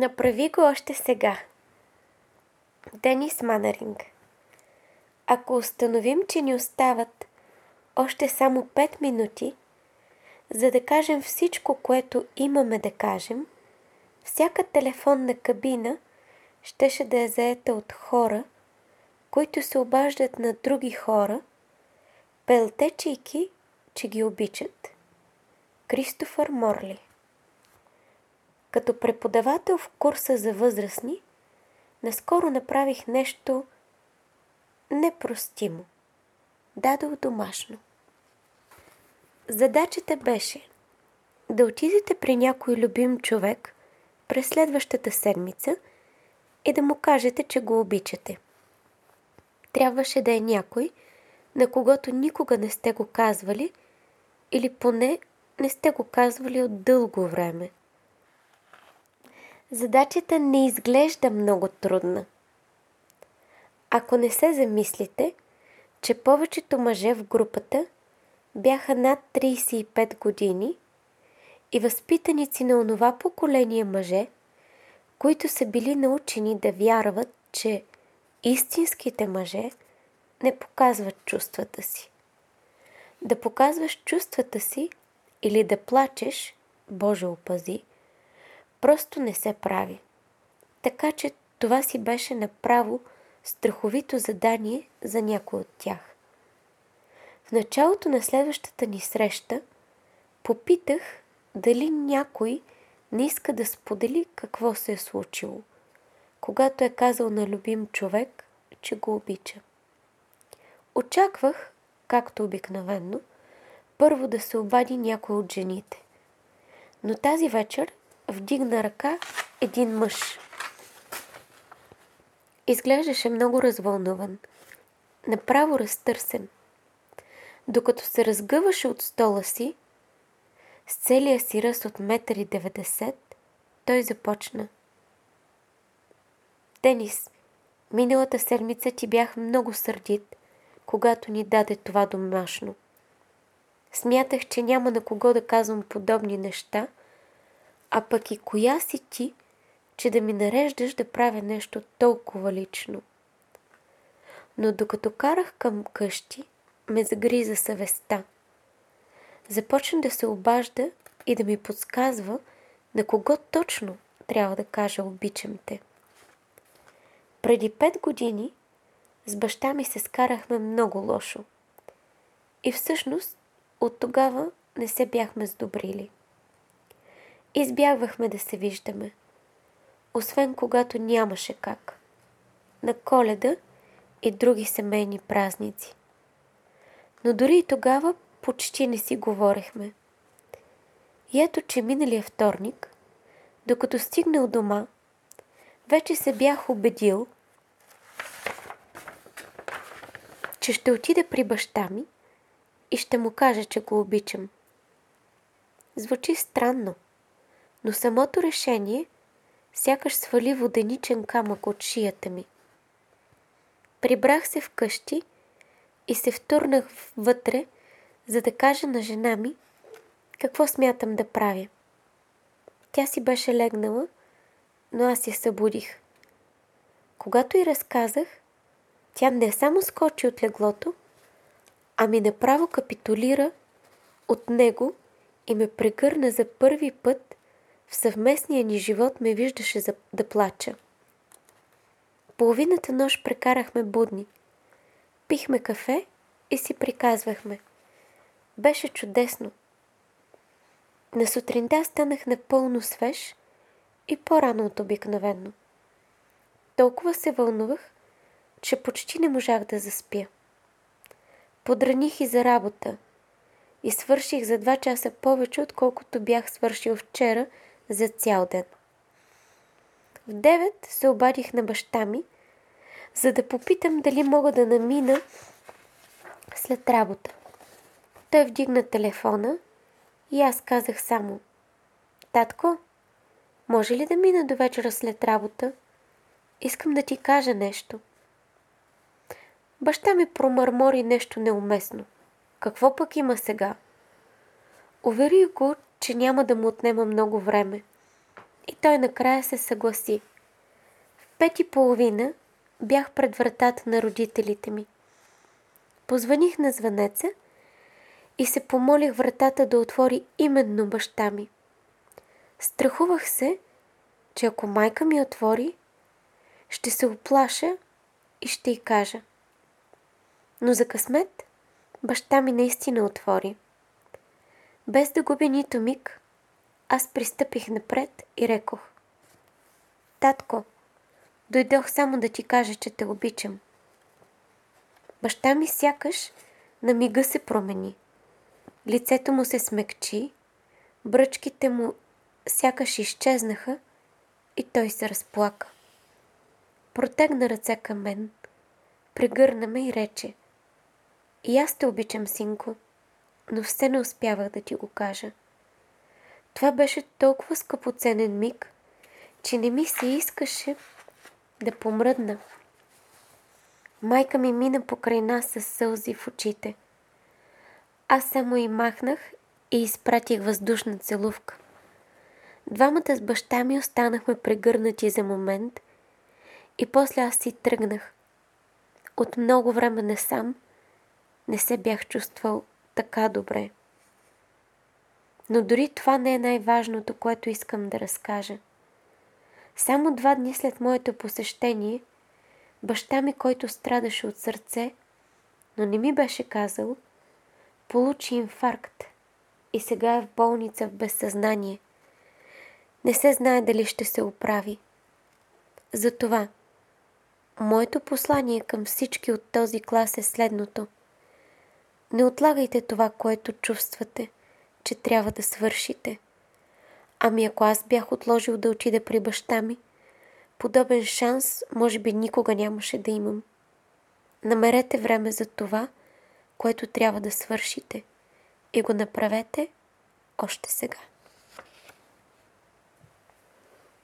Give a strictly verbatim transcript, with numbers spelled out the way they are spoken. Направи го още сега. Денис Манеринг. Ако установим, че ни остават още само пет минути, за да кажем всичко, което имаме да кажем, всяка телефонна кабина щеше да е заета от хора, които се обаждат на други хора, пелтечейки, че ги обичат. Кристофер Морли. Като преподавател в курса за възрастни, наскоро направих нещо непростимо. Дадох домашно. Задачата беше да отидете при някой любим човек през следващата седмица и да му кажете, че го обичате. Трябваше да е някой, на когото никога не сте го казвали или поне не сте го казвали от дълго време. Задачата не изглежда много трудна. Ако не се замислите, че повечето мъже в групата бяха над трийсет и пет години и възпитаници на онова поколение мъже, които са били научени да вярват, че истинските мъже не показват чувствата си. Да показваш чувствата си или да плачеш, Боже опази, просто не се прави. Така че това си беше направо страховито задание за някой от тях. В началото на следващата ни среща попитах дали някой не иска да сподели какво се е случило, когато е казал на любим човек, че го обича. Очаквах, както обикновено, първо да се обади някой от жените. Но тази вечер вдигна ръка един мъж. Изглеждаше много развълнуван, направо разтърсен. Докато се разгъваше от стола си, с целия си ръст от метър и деветдесет, той започна. Денис, миналата седмица ти бях много сърдит, когато ни даде това домашно. Смятах, че няма на кого да казвам подобни неща, а пък и коя си ти, че да ми нареждаш да правя нещо толкова лично. Но докато карах към къщи, ме загриза съвестта. Започна да се обажда и да ми подсказва на кого точно трябва да кажа обичам те. Преди пет години с баща ми се скарахме много лошо. И всъщност от тогава не се бяхме сдобрили. Избягвахме да се виждаме, освен когато нямаше как. На Коледа и други семейни празници. Но дори и тогава почти не си говорехме. И ето, че миналия вторник, докато стигнал дома, вече се бях убедил, че ще отида при баща ми и ще му кажа, че го обичам. Звучи странно, но самото решение сякаш свали воденичен камък от шията ми. Прибрах се вкъщи и се втурнах вътре, за да кажа на жена ми какво смятам да правя. Тя си беше легнала, но аз я събудих. Когато й разказах, тя не само скочи от леглото, а ми направо капитулира от него и ме прегърна. За първи път в съвместния ни живот ме виждаше за... да плача. Половината нощ прекарахме будни. Пихме кафе и си приказвахме. Беше чудесно. На сутринта станах напълно свеж и по-рано от обикновено. Толкова се вълнувах, че почти не можах да заспя. Подраних и за работа и свърших за два часа повече, отколкото бях свършил вчера за цял ден. В девет се обадих на баща ми, за да попитам дали мога да намина след работа. Той вдигна телефона и аз казах само: Татко, може ли да мина до вечера след работа? Искам да ти кажа нещо. Баща ми промърмори нещо неуместно. Какво пък има сега? Уверих го, че няма да му отнема много време и той накрая се съгласи. В пет и половина бях пред вратата на родителите ми. Позваних на звънеца и се помолих вратата да отвори именно баща ми. Страхувах се, че ако майка ми отвори, ще се оплаша и ще й кажа. Но за късмет баща ми наистина отвори. Без да губя нито миг, аз пристъпих напред и рекох: „Татко, дойдох само да ти кажа, че те обичам.“ Баща ми сякаш на мига се промени. Лицето му се смекчи, бръчките му сякаш изчезнаха и той се разплака. Протегна ръце към мен, прегърна ме и рече: „И аз те обичам, синко, но все не успявах да ти го кажа.“ Това беше толкова скъпоценен миг, че не ми се искаше да помръдна. Майка ми мина покрай нас със сълзи в очите. Аз само ѝ махнах и изпратих въздушна целувка. Двамата с баща ми останахме прегърнати за момент и после аз си тръгнах. От много време насам не се бях чувствал така добре. Но дори това не е най-важното, което искам да разкажа. Само два дни след моето посещение, баща ми, който страдаше от сърце, но не ми беше казал, получи инфаркт и сега е в болница в безсъзнание. Не се знае дали ще се оправи. Затова моето послание към всички от този клас е следното: не отлагайте това, което чувствате, че трябва да свършите. Ами ако аз бях отложил да отида при баща ми, подобен шанс може би никога нямаше да имам. Намерете време за това, което трябва да свършите, и го направете още сега.